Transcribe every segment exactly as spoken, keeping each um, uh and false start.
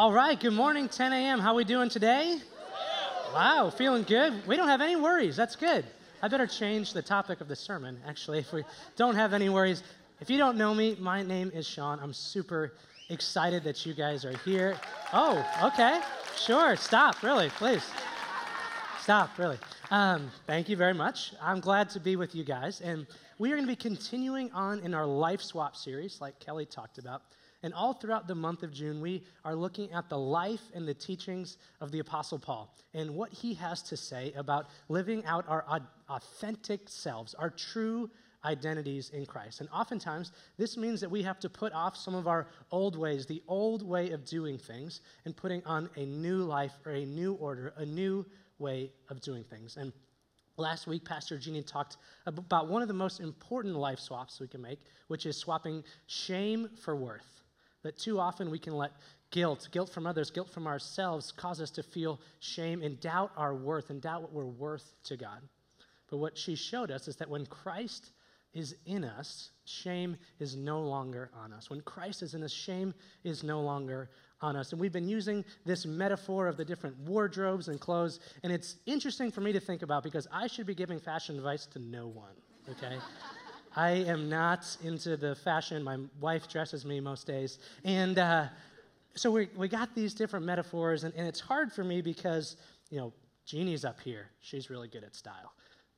All right, good morning, ten a m How we doing today? Yeah. Wow, feeling good? We don't have any worries. That's good. I better change the topic of the sermon, actually, if we don't have any worries. If you don't know me, my name is Sean. I'm super excited that you guys are here. Oh, okay. Sure, stop, really, please. Stop, really. Um, thank you very much. I'm glad to be with you guys. And we are going to be continuing on in our Life Swap series, like Kelly talked about. And all throughout the month of June, we are looking at the life and the teachings of the Apostle Paul and what he has to say about living out our authentic selves, our true identities in Christ. And oftentimes, this means that we have to put off some of our old ways, the old way of doing things, and putting on a new life or a new order, a new way of doing things. And last week, Pastor Jeannie talked about one of the most important life swaps we can make, which is swapping shame for worth. That too often we can let guilt, guilt from others, guilt from ourselves, cause us to feel shame and doubt our worth and doubt what we're worth to God. But what she showed us is that when Christ is in us, shame is no longer on us. When Christ is in us, shame is no longer on us. And we've been using this metaphor of the different wardrobes and clothes, and it's interesting for me to think about because I should be giving fashion advice to no one, okay? I am not into the fashion. My wife dresses me most days. And uh, so we we got these different metaphors, and, and it's hard for me because, you know, Jeannie's up here. She's really good at style.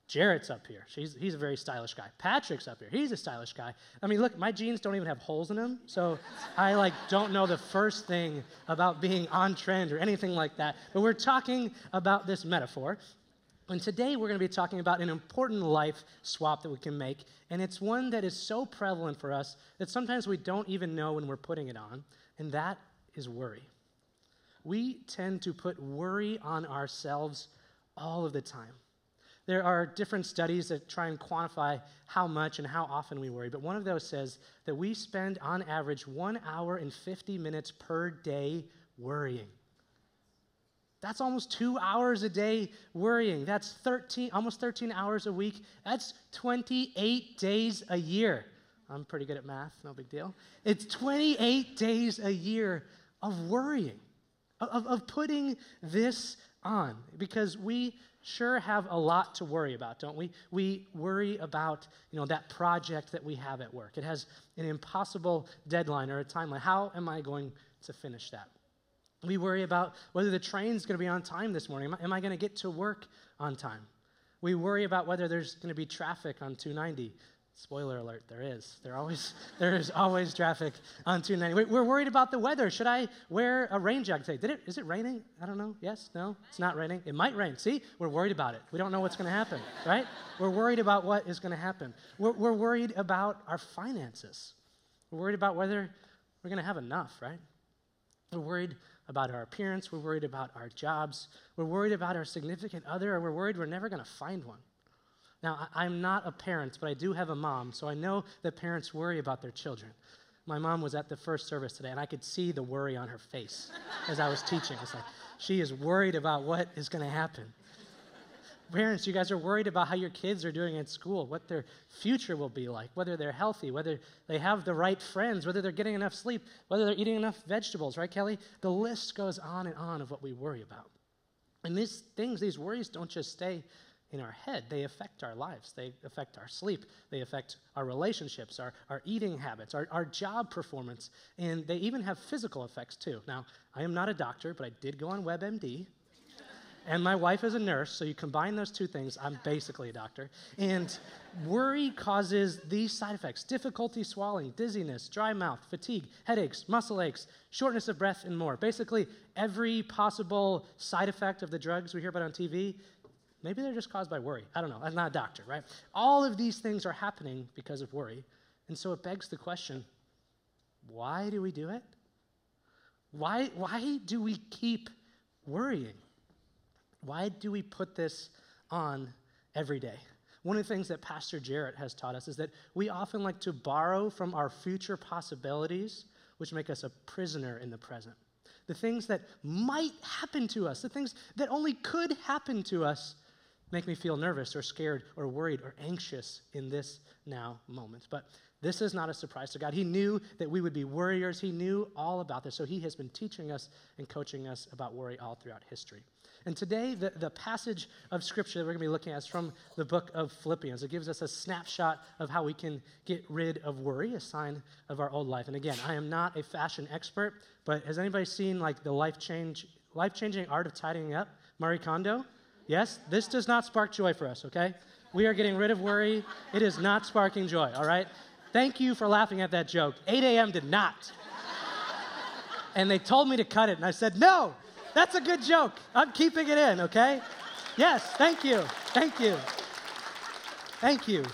Jarrett's up here. She's, he's a very stylish guy. Patrick's up here. He's a stylish guy. I mean, look, my jeans don't even have holes in them, so I, like, don't know the first thing about being on trend or anything like that. But we're talking about this metaphor. And today we're going to be talking about an important life swap that we can make, and it's one that is so prevalent for us that sometimes we don't even know when we're putting it on, and that is worry. We tend to put worry on ourselves all of the time. There are different studies that try and quantify how much and how often we worry, but one of those says that we spend on average one hour and fifty minutes per day worrying. That's almost two hours a day worrying. That's thirteen, almost thirteen hours a week. That's twenty-eight days a year. I'm pretty good at math, no big deal. It's twenty-eight days a year of worrying, of, of putting this on, because we sure have a lot to worry about, don't we? We worry about, you know, that project that we have at work. It has an impossible deadline or a timeline. How am I going to finish that? We worry about whether the train's going to be on time this morning. Am I, am I going to get to work on time? We worry about whether there's going to be traffic on two ninety. Spoiler alert, there is. There always there is always traffic on two ninety. We're worried about the weather. Should I wear a rain jacket today? Did it, is it raining? I don't know. Yes? No? It's not raining. It might rain. See? We're worried about it. We don't know what's going to happen, right? We're worried about what is going to happen. We're, we're worried about our finances. We're worried about whether we're going to have enough, right? We're worried about our appearance, we're worried about our jobs, we're worried about our significant other, or we're worried we're never going to find one. Now, I, I'm not a parent, but I do have a mom, so I know that parents worry about their children. My mom was at the first service today, and I could see the worry on her face as I was teaching. It's like, she is worried about what is going to happen. Parents, you guys are worried about how your kids are doing at school, what their future will be like, whether they're healthy, whether they have the right friends, whether they're getting enough sleep, whether they're eating enough vegetables, right, Kelly? The list goes on and on of what we worry about. And these things, these worries don't just stay in our head. They affect our lives. They affect our sleep. They affect our relationships, our, our eating habits, our, our job performance, and they even have physical effects too. Now, I am not a doctor, but I did go on WebMD. And my wife is a nurse, so you combine those two things, I'm basically a doctor. And worry causes these side effects: difficulty swallowing, dizziness, dry mouth, fatigue, headaches, muscle aches, shortness of breath, and more. Basically, every possible side effect of the drugs we hear about on T V, maybe they're just caused by worry. I don't know. I'm not a doctor, right? All of these things are happening because of worry. And so it begs the question, why do we do it? Why, why do we keep worrying? Why do we put this on every day? One of the things that Pastor Jarrett has taught us is that we often like to borrow from our future possibilities, which make us a prisoner in the present. The things that might happen to us, the things that only could happen to us, make me feel nervous or scared or worried or anxious in this now moment. But This is not a surprise to God. He knew that we would be worriers. He knew all about this. So he has been teaching us and coaching us about worry all throughout history. And today, the, the passage of Scripture that we're going to be looking at is from the book of Philippians. It gives us a snapshot of how we can get rid of worry, a sign of our old life. And again, I am not a fashion expert, but has anybody seen like the life change, life-changing art of tidying up, Marie Kondo? Yes? This does not spark joy for us, okay? We are getting rid of worry. It is not sparking joy, all right? Thank you for laughing at that joke. eight a.m. did not. And they told me to cut it, and I said, no! That's a good joke. I'm keeping it in, okay? Yes, thank you. Thank you. Thank you.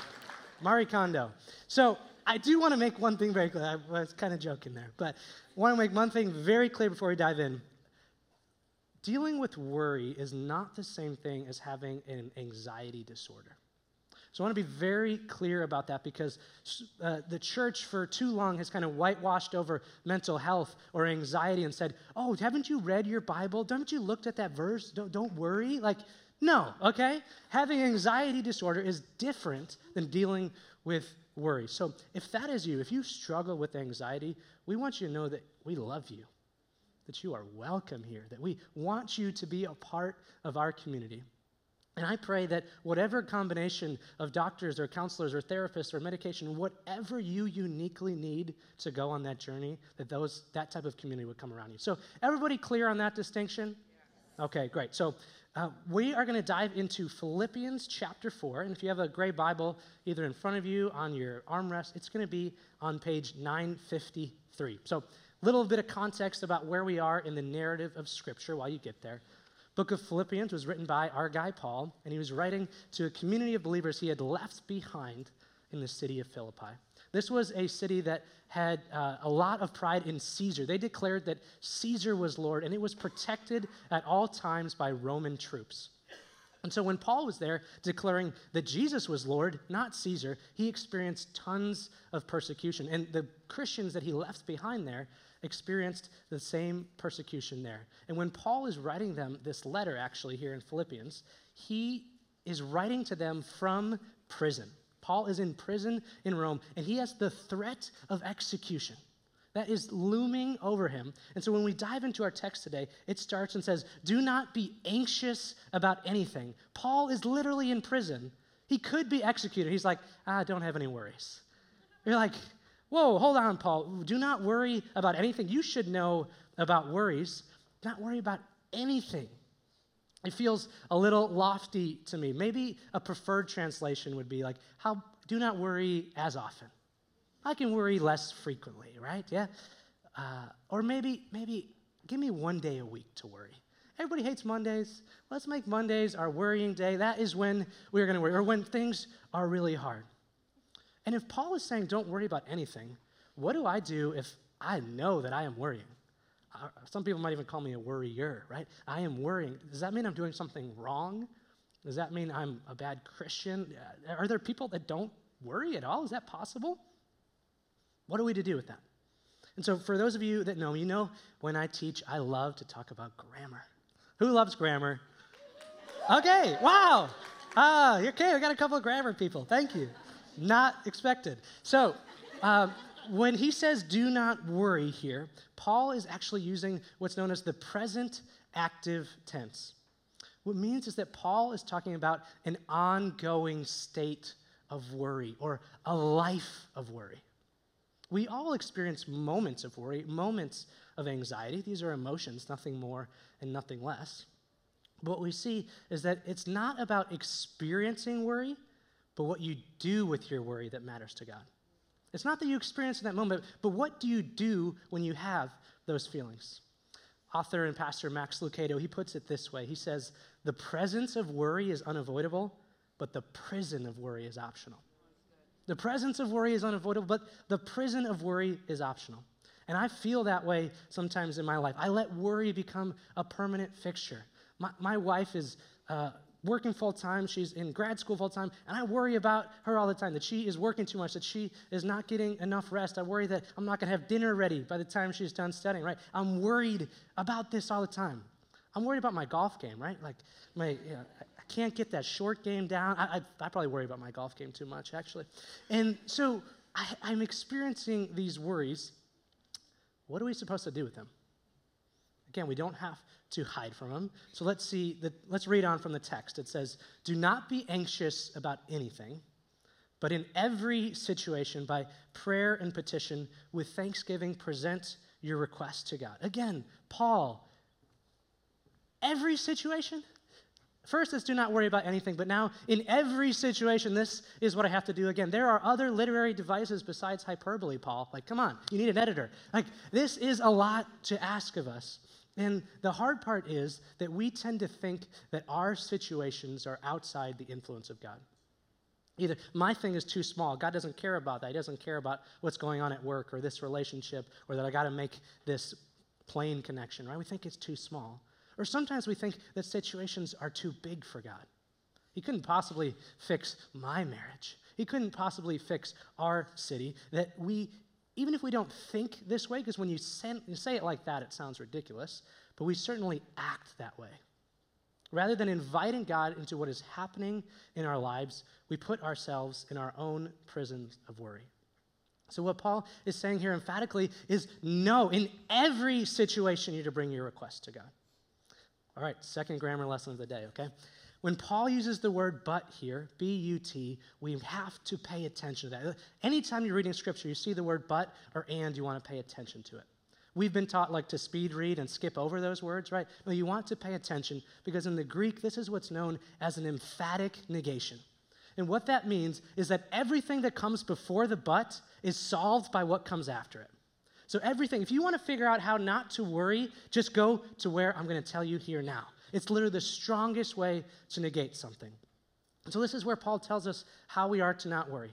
Marie Kondo. So I do want to make one thing very clear. I was kind of joking there, but I want to make one thing very clear before we dive in. Dealing with worry is not the same thing as having an anxiety disorder. So I want to be very clear about that because uh, the church for too long has kind of whitewashed over mental health or anxiety and said, oh, haven't you read your Bible? Haven't you looked at that verse? Don't, don't worry. Like, no, okay? Having anxiety disorder is different than dealing with worry. So if that is you, if you struggle with anxiety, we want you to know that we love you, that you are welcome here, that we want you to be a part of our community. And I pray that whatever combination of doctors or counselors or therapists or medication, whatever you uniquely need to go on that journey, that those that type of community would come around you. So everybody clear on that distinction? Yes. Okay, great. So uh, we are going to dive into Philippians chapter four. And if you have a gray Bible either in front of you, on your armrest, it's going to be on page nine fifty-three. So a little bit of context about where we are in the narrative of Scripture while you get there. Book of Philippians was written by our guy Paul, and he was writing to a community of believers he had left behind in the city of Philippi. This was a city that had uh, a lot of pride in Caesar. They declared that Caesar was Lord, and it was protected at all times by Roman troops. And so when Paul was there declaring that Jesus was Lord, not Caesar, he experienced tons of persecution. And the Christians that he left behind there experienced the same persecution there. And when Paul is writing them this letter, actually, here in Philippians, he is writing to them from prison. Paul is in prison in Rome, and he has the threat of execution that is looming over him. And so when we dive into our text today, it starts and says, do not be anxious about anything. Paul is literally in prison. He could be executed. He's like, ah, don't have any worries. You're like, whoa, hold on, Paul. Do not worry about anything. You should know about worries. Do not worry about anything. It feels a little lofty to me. Maybe a preferred translation would be like, how do not worry as often. I can worry less frequently, right? Yeah. Uh, or maybe, maybe give me one day a week to worry. Everybody hates Mondays. Let's make Mondays our worrying day. That is when we're going to worry, or when things are really hard. And if Paul is saying, don't worry about anything, what do I do if I know that I am worrying? Uh, some people might even call me a worrier, right? I am worrying. Does that mean I'm doing something wrong? Does that mean I'm a bad Christian? Uh, are there people that don't worry at all? Is that possible? What are we to do with that? And so for those of you that know, you know when I teach, I love to talk about grammar. Who loves grammar? Okay, wow. Ah, okay, we got a couple of grammar people. Thank you. Not expected. So um, when he says do not worry here, Paul is actually using what's known as the present active tense. What it means is that Paul is talking about an ongoing state of worry or a life of worry. We all experience moments of worry, moments of anxiety. These are emotions, nothing more and nothing less. But what we see is that it's not about experiencing worry, but what you do with your worry that matters to God. It's not that you experience in that moment, but what do you do when you have those feelings? Author and pastor Max Lucado, he puts it this way. He says, the presence of worry is unavoidable, but the prison of worry is optional. The presence of worry is unavoidable, but the prison of worry is optional. And I feel that way sometimes in my life. I let worry become a permanent fixture. My, my wife is... Uh, working full-time, she's in grad school full-time, and I worry about her all the time, that she is working too much, that she is not getting enough rest. I worry that I'm not going to have dinner ready by the time she's done studying, right? I'm worried about this all the time. I'm worried about my golf game, right? Like, my, you know, I can't get that short game down. I, I, I probably worry about my golf game too much, actually. And so I, I'm experiencing these worries. What are we supposed to do with them? Again, we don't have to hide from them. So let's see, the, let's read on from the text. It says, do not be anxious about anything, but in every situation, by prayer and petition, with thanksgiving, present your request to God. Again, Paul, every situation. First, it's do not worry about anything, but now in every situation, this is what I have to do again. There are other literary devices besides hyperbole, Paul. Like, come on, you need an editor. Like, this is a lot to ask of us. And the hard part is that we tend to think that our situations are outside the influence of God. Either my thing is too small. God doesn't care about that. He doesn't care about what's going on at work or this relationship or that I got to make this plane connection, right? We think it's too small. Or sometimes we think that situations are too big for God. He couldn't possibly fix my marriage. He couldn't possibly fix our city. That we, even if we don't think this way, because when you say, you say it like that, it sounds ridiculous, but we certainly act that way. Rather than inviting God into what is happening in our lives, we put ourselves in our own prisons of worry. So what Paul is saying here emphatically is, no, in every situation you need to bring your request to God. All right, second grammar lesson of the day, okay? When Paul uses the word but here, B U T, we have to pay attention to that. Anytime you're reading Scripture, you see the word but or and, you want to pay attention to it. We've been taught like to speed read and skip over those words, right? No, you want to pay attention because in the Greek, this is what's known as an emphatic negation. And what that means is that everything that comes before the but is solved by what comes after it. So everything, if you want to figure out how not to worry, just go to where I'm going to tell you here now. It's literally the strongest way to negate something. And so this is where Paul tells us how we are to not worry.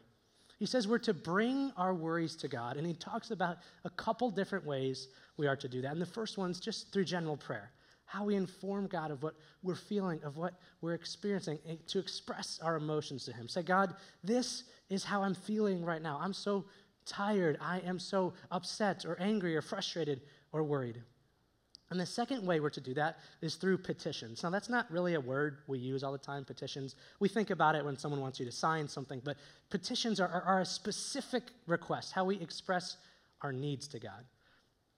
He says we're to bring our worries to God, and he talks about a couple different ways we are to do that. And the first one's just through general prayer, how we inform God of what we're feeling, of what we're experiencing, and to express our emotions to him. Say, God, this is how I'm feeling right now. I'm so tired, I am so upset or angry or frustrated or worried. And the second way we're to do that is through petitions. Now, that's not really a word we use all the time, petitions. We think about it when someone wants you to sign something, but petitions are, are, are a specific request, how we express our needs to God.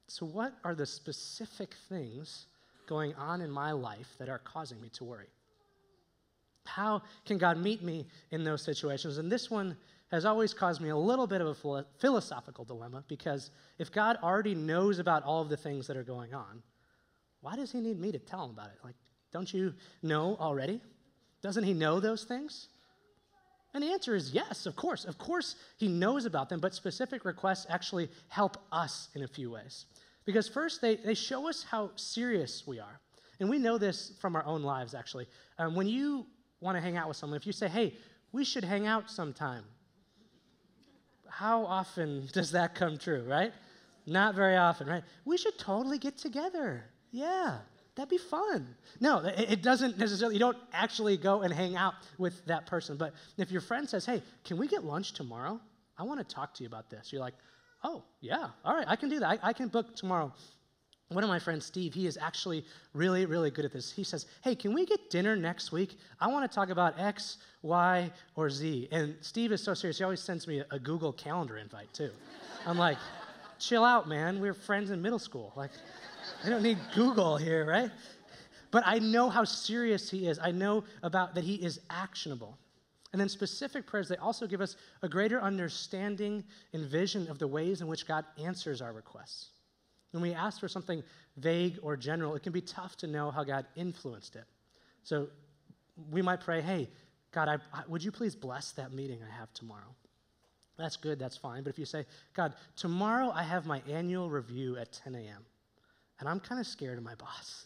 So what are the specific things going on in my life that are causing me to worry? How can God meet me in those situations? And this one has always caused me a little bit of a philosophical dilemma, because if God already knows about all of the things that are going on, why does he need me to tell him about it? Like, don't you know already? Doesn't he know those things? And the answer is yes, of course. Of course he knows about them, but specific requests actually help us in a few ways. Because first, they, they show us how serious we are. And we know this from our own lives, actually. Um, when you want to hang out with someone, if you say, hey, we should hang out sometime, how often does that come true, right? Not very often, right? We should totally get together. Yeah, that'd be fun. No, it doesn't necessarily, you don't actually go and hang out with that person. But if your friend says, hey, can we get lunch tomorrow? I want to talk to you about this. You're like, oh, yeah, all right, I can do that. I, I can book tomorrow. One of my friends, Steve, he is actually really, really good at this. He says, hey, can we get dinner next week? I want to talk about X, Y, or Z. And Steve is so serious, he always sends me a Google Calendar invite, too. I'm like, chill out, man. We were friends in middle school. Like, I don't need Google here, right? But I know how serious he is. I know about that he is actionable. And then specific prayers, they also give us a greater understanding and vision of the ways in which God answers our requests. When we ask for something vague or general, it can be tough to know how God influenced it. So we might pray, hey, God, I, I, would you please bless that meeting I have tomorrow? That's good, that's fine. But if you say, God, tomorrow I have my annual review at ten a.m., and I'm kind of scared of my boss.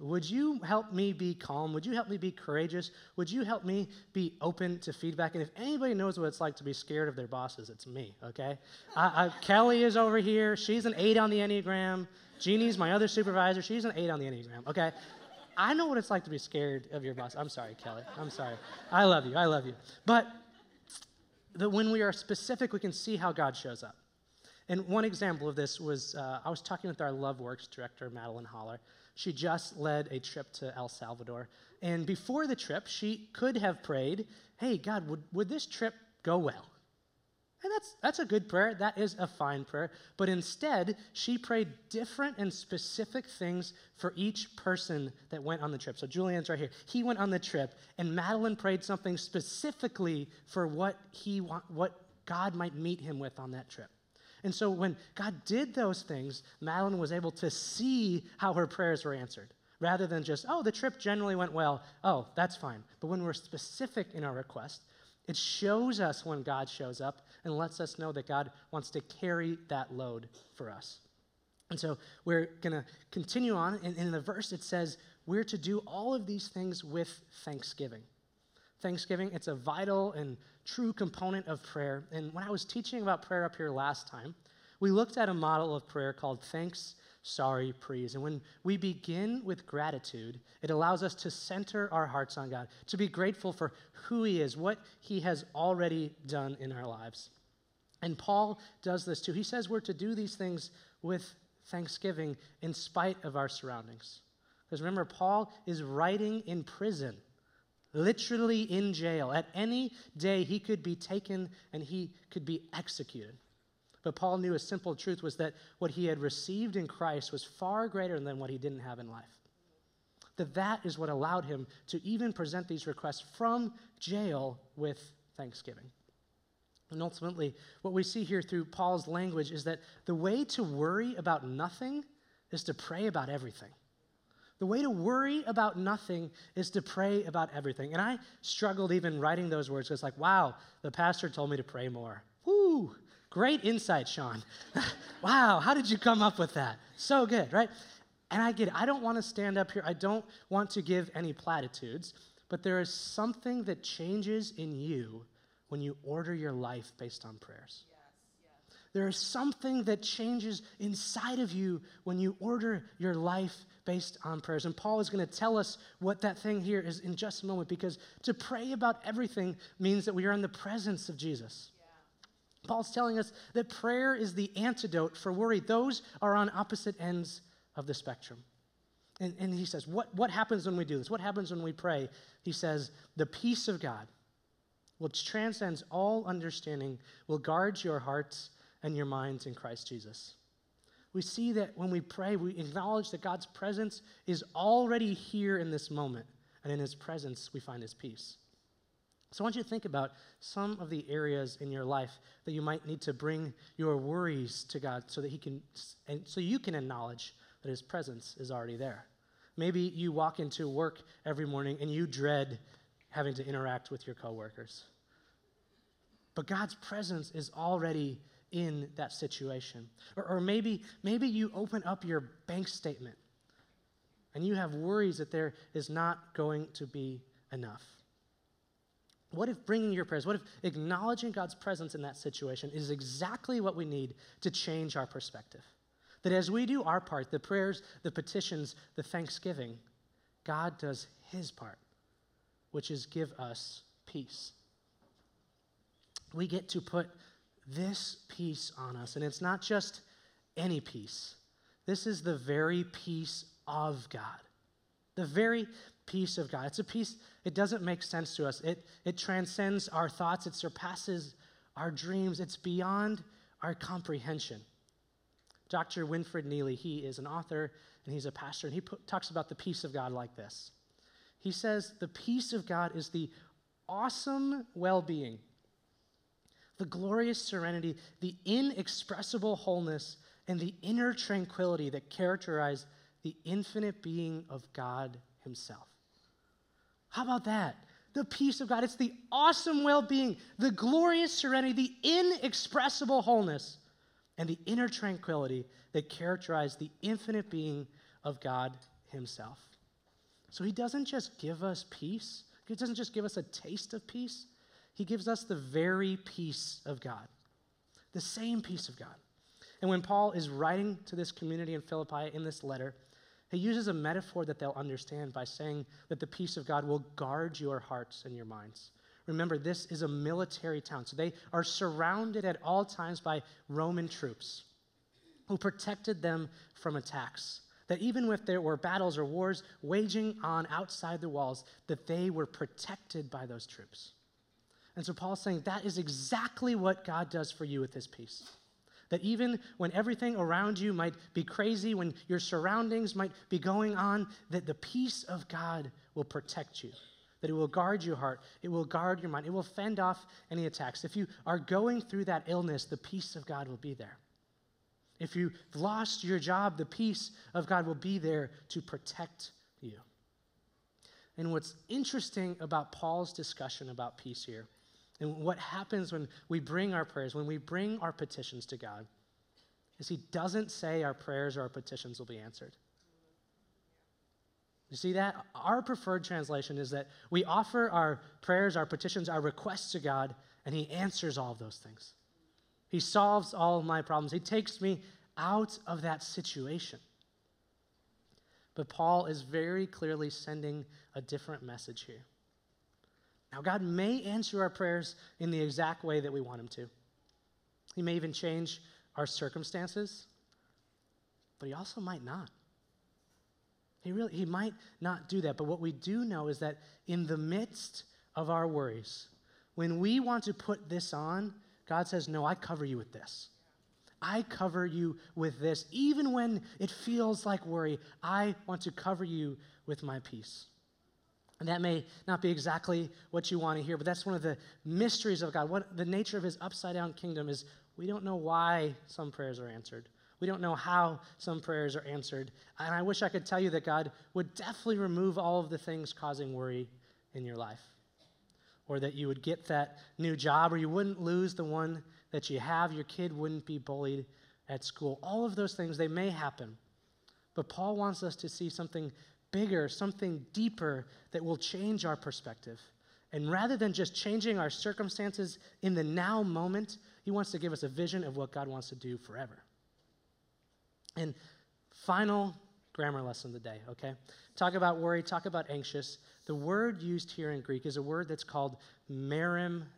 Would you help me be calm? Would you help me be courageous? Would you help me be open to feedback? And if anybody knows what it's like to be scared of their bosses, it's me, okay? I, I, Kelly is over here. She's an eight on the Enneagram. Jeannie's my other supervisor. She's an eight on the Enneagram, okay? I know what it's like to be scared of your boss. I'm sorry, Kelly. I'm sorry. I love you. I love you. But the, when we are specific, we can see how God shows up. And one example of this was uh, I was talking with our LoveWorks director, Madeline Holler. She just led a trip to El Salvador. And before the trip, she could have prayed, hey, God, would, would this trip go well? Hey, that's, that's a good prayer. That is a fine prayer. But instead, she prayed different and specific things for each person that went on the trip. So Julian's right here. He went on the trip, and Madeline prayed something specifically for what he want, what God might meet him with on that trip. And so when God did those things, Madeline was able to see how her prayers were answered, rather than just, oh, the trip generally went well. Oh, that's fine. But when we're specific in our request, it shows us when God shows up and lets us know that God wants to carry that load for us. And so we're going to continue on. And in the verse, it says, we're to do all of these things with thanksgiving. Thanksgiving, it's a vital and true component of prayer. And when I was teaching about prayer up here last time, we looked at a model of prayer called thanks, sorry, praise. And when we begin with gratitude, it allows us to center our hearts on God, to be grateful for who he is, what he has already done in our lives. And Paul does this too. He says we're to do these things with thanksgiving in spite of our surroundings. Because remember, Paul is writing in prison, literally in jail. At any day, he could be taken and he could be executed. But Paul knew a simple truth was that what he had received in Christ was far greater than what he didn't have in life. That that is what allowed him to even present these requests from jail with thanksgiving. And ultimately, what we see here through Paul's language is that the way to worry about nothing is to pray about everything. The way to worry about nothing is to pray about everything. And I struggled even writing those words because, like, wow, the pastor told me to pray more. Woo! Great insight, Sean. Wow, how did you come up with that? So good, right? And I get it. I don't want to stand up here. I don't want to give any platitudes, but there is something that changes in you when you order your life based on prayers. Yes, yes. There is something that changes inside of you when you order your life based on prayers. And Paul is going to tell us what that thing here is in just a moment, because to pray about everything means that we are in the presence of Jesus. Paul's telling us that prayer is the antidote for worry. Those are on opposite ends of the spectrum. And, and he says, what, what happens when we do this? What happens when we pray? He says, the peace of God, which transcends all understanding, will guard your hearts and your minds in Christ Jesus. We see that when we pray, we acknowledge that God's presence is already here in this moment. And in his presence, we find his peace. So I want you to think about some of the areas in your life that you might need to bring your worries to God so that he can, and so you can acknowledge that his presence is already there. Maybe you walk into work every morning and you dread having to interact with your coworkers. But God's presence is already in that situation. Or, or maybe, maybe you open up your bank statement and you have worries that there is not going to be enough. What if bringing your prayers, what if acknowledging God's presence in that situation is exactly what we need to change our perspective? That as we do our part, the prayers, the petitions, the thanksgiving, God does his part, which is give us peace. We get to put this peace on us, and it's not just any peace. This is the very peace of God, the very peace of God. It's a peace, it doesn't make sense to us. It, it transcends our thoughts. It surpasses our dreams. It's beyond our comprehension. Doctor Winfred Neely, he is an author and he's a pastor, and he put, talks about the peace of God like this. He says, the peace of God is the awesome well-being, the glorious serenity, the inexpressible wholeness, and the inner tranquility that characterize the infinite being of God himself. How about that? The peace of God. It's the awesome well-being, the glorious serenity, the inexpressible wholeness, and the inner tranquility that characterize the infinite being of God himself. So he doesn't just give us peace. He doesn't just give us a taste of peace. He gives us the very peace of God, the same peace of God. And when Paul is writing to this community in Philippi in this letter, he uses a metaphor that they'll understand by saying that the peace of God will guard your hearts and your minds. Remember, this is a military town, so they are surrounded at all times by Roman troops who protected them from attacks, that even if there were battles or wars waging on outside the walls, that they were protected by those troops. And so Paul's saying that is exactly what God does for you with this peace. That even when everything around you might be crazy, when your surroundings might be going on, that the peace of God will protect you, that it will guard your heart, it will guard your mind, it will fend off any attacks. If you are going through that illness, the peace of God will be there. If you've lost your job, the peace of God will be there to protect you. And what's interesting about Paul's discussion about peace here, and what happens when we bring our prayers, when we bring our petitions to God, is he doesn't say our prayers or our petitions will be answered. You see that? Our preferred translation is that we offer our prayers, our petitions, our requests to God, and he answers all of those things. He solves all of my problems. He takes me out of that situation. But Paul is very clearly sending a different message here. Now, God may answer our prayers in the exact way that we want him to. He may even change our circumstances, but he also might not. He really, he might not do that. But what we do know is that in the midst of our worries, when we want to put this on, God says, no, I cover you with this. I cover you with this. Even when it feels like worry, I want to cover you with my peace. And that may not be exactly what you want to hear, but that's one of the mysteries of God. What the nature of his upside-down kingdom is, we don't know why some prayers are answered. We don't know how some prayers are answered. And I wish I could tell you that God would definitely remove all of the things causing worry in your life, or that you would get that new job, or you wouldn't lose the one that you have, your kid wouldn't be bullied at school. All of those things, they may happen. But Paul wants us to see something bigger, something deeper that will change our perspective. And rather than just changing our circumstances in the now moment, he wants to give us a vision of what God wants to do forever. And final grammar lesson today, okay? Talk about worry, talk about anxious. The word used here in Greek is a word that's called merimnao.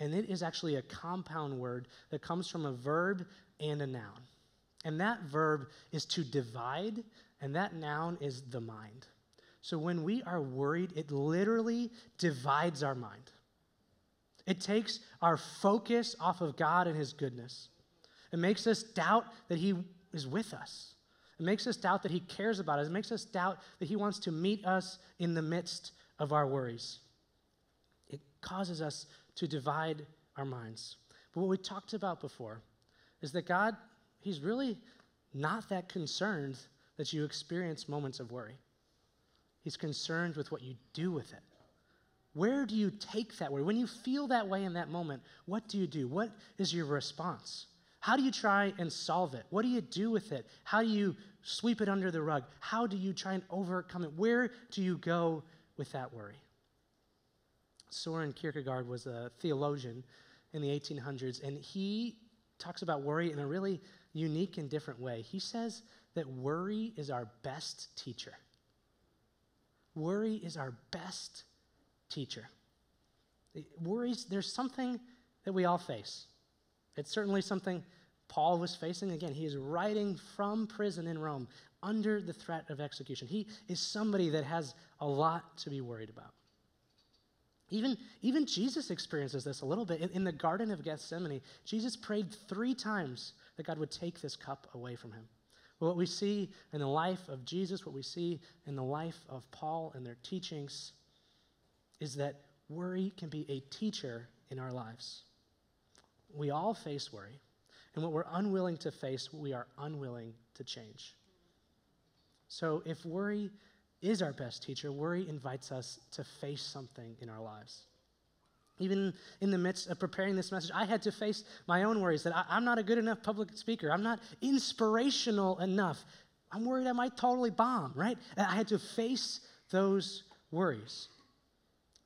And it is actually a compound word that comes from a verb and a noun. And that verb is to divide, and that noun is the mind. So when we are worried, it literally divides our mind. It takes our focus off of God and his goodness. It makes us doubt that he is with us. It makes us doubt that he cares about us. It makes us doubt that he wants to meet us in the midst of our worries. It causes us to divide our minds. But what we talked about before is that God, he's really not that concerned that you experience moments of worry. He's concerned with what you do with it. Where do you take that worry? When you feel that way in that moment, what do you do? What is your response? How do you try and solve it? What do you do with it? How do you sweep it under the rug? How do you try and overcome it? Where do you go with that worry? Søren Kierkegaard was a theologian in the eighteen hundreds, and he talks about worry in a really unique and different way. He says that worry is our best teacher. Worry is our best teacher. Worries, there's something that we all face. It's certainly something Paul was facing. Again, he is writing from prison in Rome under the threat of execution. He is somebody that has a lot to be worried about. Even, even Jesus experiences this a little bit. In, in the Garden of Gethsemane, Jesus prayed three times that God would take this cup away from him. What we see in the life of Jesus, what we see in the life of Paul and their teachings, is that worry can be a teacher in our lives. We all face worry, and what we're unwilling to face, we are unwilling to change. So if worry is our best teacher, worry invites us to face something in our lives. Even in the midst of preparing this message, I had to face my own worries that I, I'm not a good enough public speaker. I'm not inspirational enough. I'm worried I might totally bomb, right? And I had to face those worries.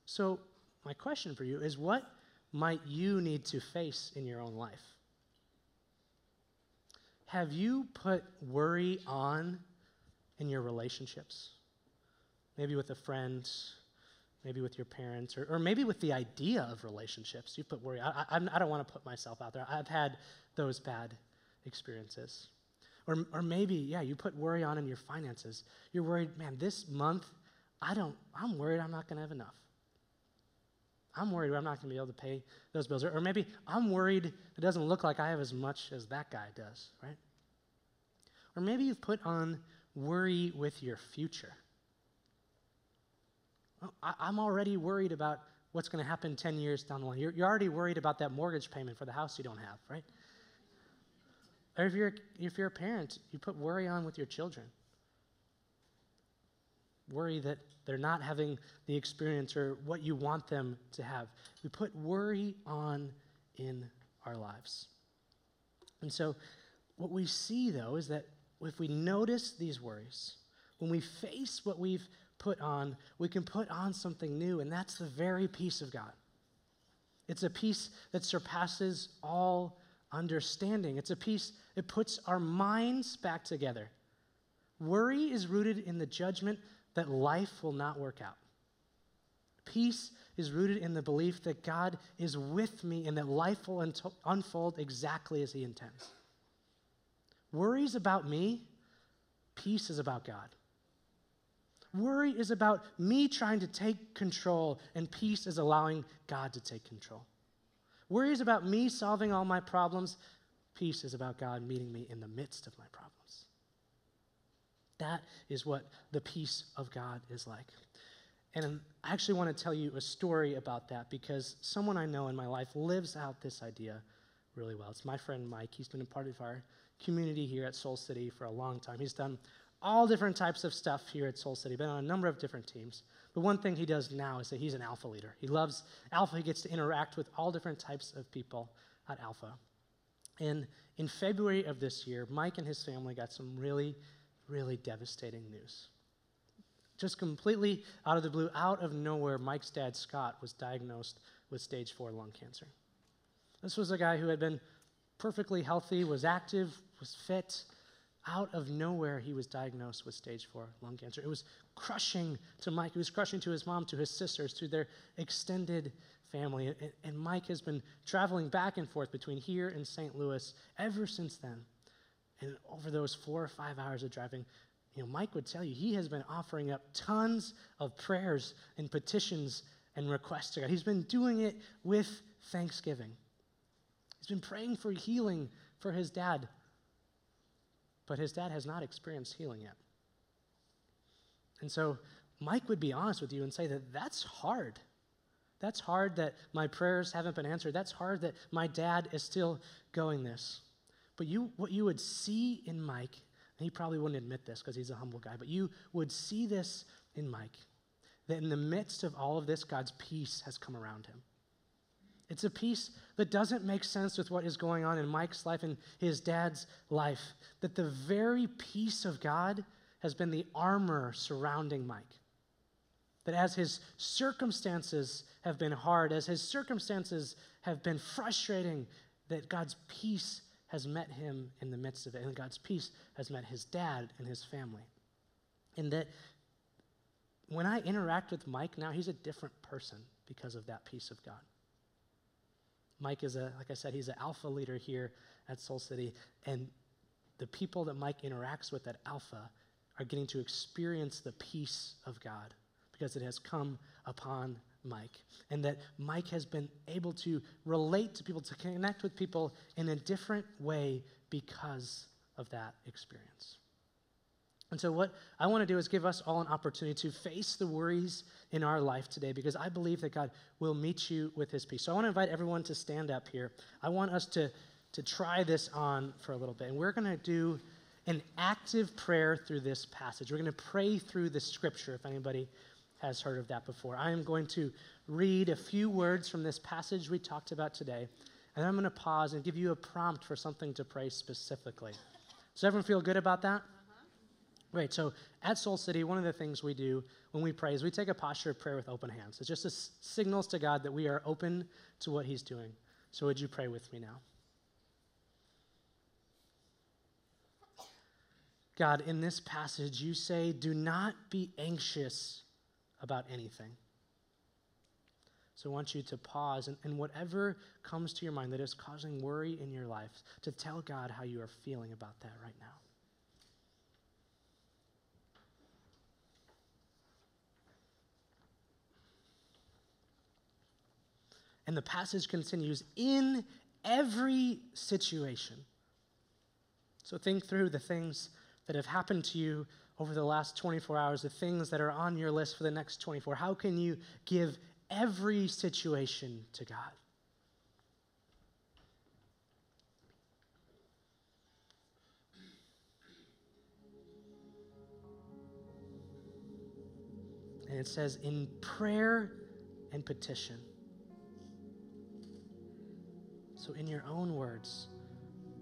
So my question for you is, what might you need to face in your own life? Have you put worry on in your relationships? Maybe with a friend, maybe with your parents, or, or maybe with the idea of relationships. You put worry, I, I, I don't want to put myself out there. I've had those bad experiences. Or, or maybe, yeah, you put worry on in your finances. You're worried, man, this month, I don't, I'm worried I'm not going to have enough. I'm worried I'm not going to be able to pay those bills. Or, or maybe I'm worried it doesn't look like I have as much as that guy does, right? Or maybe you've put on worry with your future. Well, I, I'm already worried about what's going to happen ten years down the line. You're, you're already worried about that mortgage payment for the house you don't have, right? Or if you're, if you're a parent, you put worry on with your children. Worry that they're not having the experience or what you want them to have. We put worry on in our lives. And so what we see, though, is that if we notice these worries, when we face what we've put on, we can put on something new, and that's the very peace of God. It's a peace that surpasses all understanding. It's a peace that puts our minds back together. Worry is rooted in the judgment that life will not work out. Peace is rooted in the belief that God is with me and that life will un- unfold exactly as he intends. Worry is about me. Peace is about God. Worry is about me trying to take control, and peace is allowing God to take control. Worry is about me solving all my problems. Peace is about God meeting me in the midst of my problems. That is what the peace of God is like. And I actually want to tell you a story about that, because someone I know in my life lives out this idea really well. It's my friend Mike. He's been a part of our community here at Soul City for a long time. He's done all different types of stuff here at Soul City, been on a number of different teams. But one thing he does now is that he's an alpha leader. He loves alpha. He gets to interact with all different types of people at alpha. And in February of this year, Mike and his family got some really really devastating news. Just completely out of the blue, out of nowhere, Mike's dad, Scott, was diagnosed with stage four lung cancer. This was a guy who had been perfectly healthy, was active, was fit. Out of nowhere, he was diagnosed with stage four lung cancer. It was crushing to Mike. It was crushing to his mom, to his sisters, to their extended family. And, and Mike has been traveling back and forth between here and Saint Louis ever since then. And over those four or five hours of driving, you know, Mike would tell you he has been offering up tons of prayers and petitions and requests to God. He's been doing it with thanksgiving. He's been praying for healing for his dad, but his dad has not experienced healing yet. And so Mike would be honest with you and say that that's hard. That's hard that my prayers haven't been answered. That's hard that my dad is still going this. But you, what you would see in Mike, and he probably wouldn't admit this because he's a humble guy, but you would see this in Mike, that in the midst of all of this, God's peace has come around him. It's a peace that doesn't make sense with what is going on in Mike's life and his dad's life, that the very peace of God has been the armor surrounding Mike. That as his circumstances have been hard, as his circumstances have been frustrating, that God's peace has met him in the midst of it, and God's peace has met his dad and his family. And that when I interact with Mike now, he's a different person because of that peace of God. Mike is a, like I said, he's an alpha leader here at Soul City, and the people that Mike interacts with at Alpha are getting to experience the peace of God because it has come upon Mike, and that Mike has been able to relate to people, to connect with people in a different way because of that experience. And so what I want to do is give us all an opportunity to face the worries in our life today, because I believe that God will meet you with his peace. So I want to invite everyone to stand up here. I want us to, to try this on for a little bit, and we're going to do an active prayer through this passage. We're going to pray through the scripture, if anybody has heard of that before. I am going to read a few words from this passage we talked about today, and I'm going to pause and give you a prompt for something to pray specifically. Does everyone feel good about that? Uh-huh. Great. So at Soul City, one of the things we do when we pray is we take a posture of prayer with open hands. It's just a s- signals to God that we are open to what he's doing. So would you pray with me now? God, in this passage, you say, do not be anxious about anything. So I want you to pause, and, and whatever comes to your mind that is causing worry in your life, to tell God how you are feeling about that right now. And the passage continues, in every situation. So think through the things that have happened to you over the last twenty-four hours, the things that are on your list for the next twenty-four. How can you give every situation to God? And it says, in prayer and petition. So in your own words,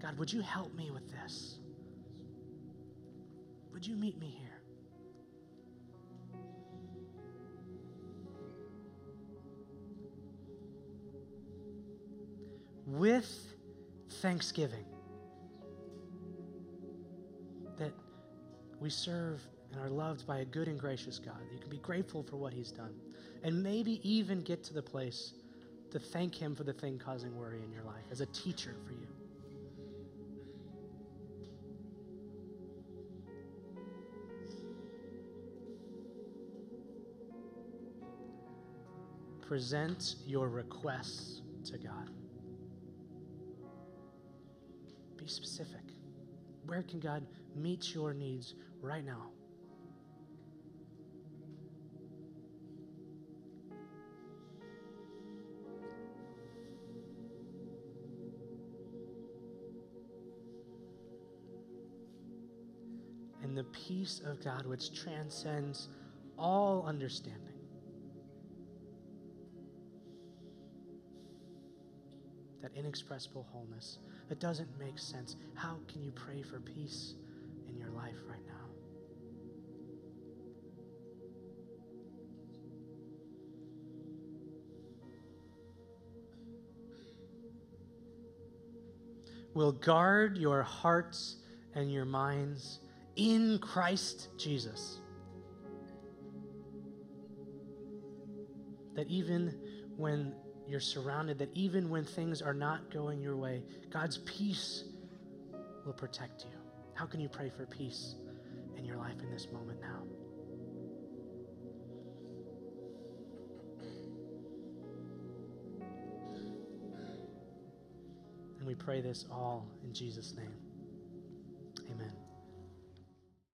God, would you help me with this? Would you meet me here? With thanksgiving, that we serve and are loved by a good and gracious God. You can be grateful for what he's done. And maybe even get to the place to thank him for the thing causing worry in your life as a teacher for you. Present your requests to God. Be specific. Where can God meet your needs right now? And the peace of God, which transcends all understanding. That inexpressible wholeness that doesn't make sense. How can you pray for peace in your life right now? Will guard your hearts and your minds in Christ Jesus. That even when you're surrounded, that even when things are not going your way, God's peace will protect you. How can you pray for peace in your life in this moment now? And we pray this all in Jesus' name.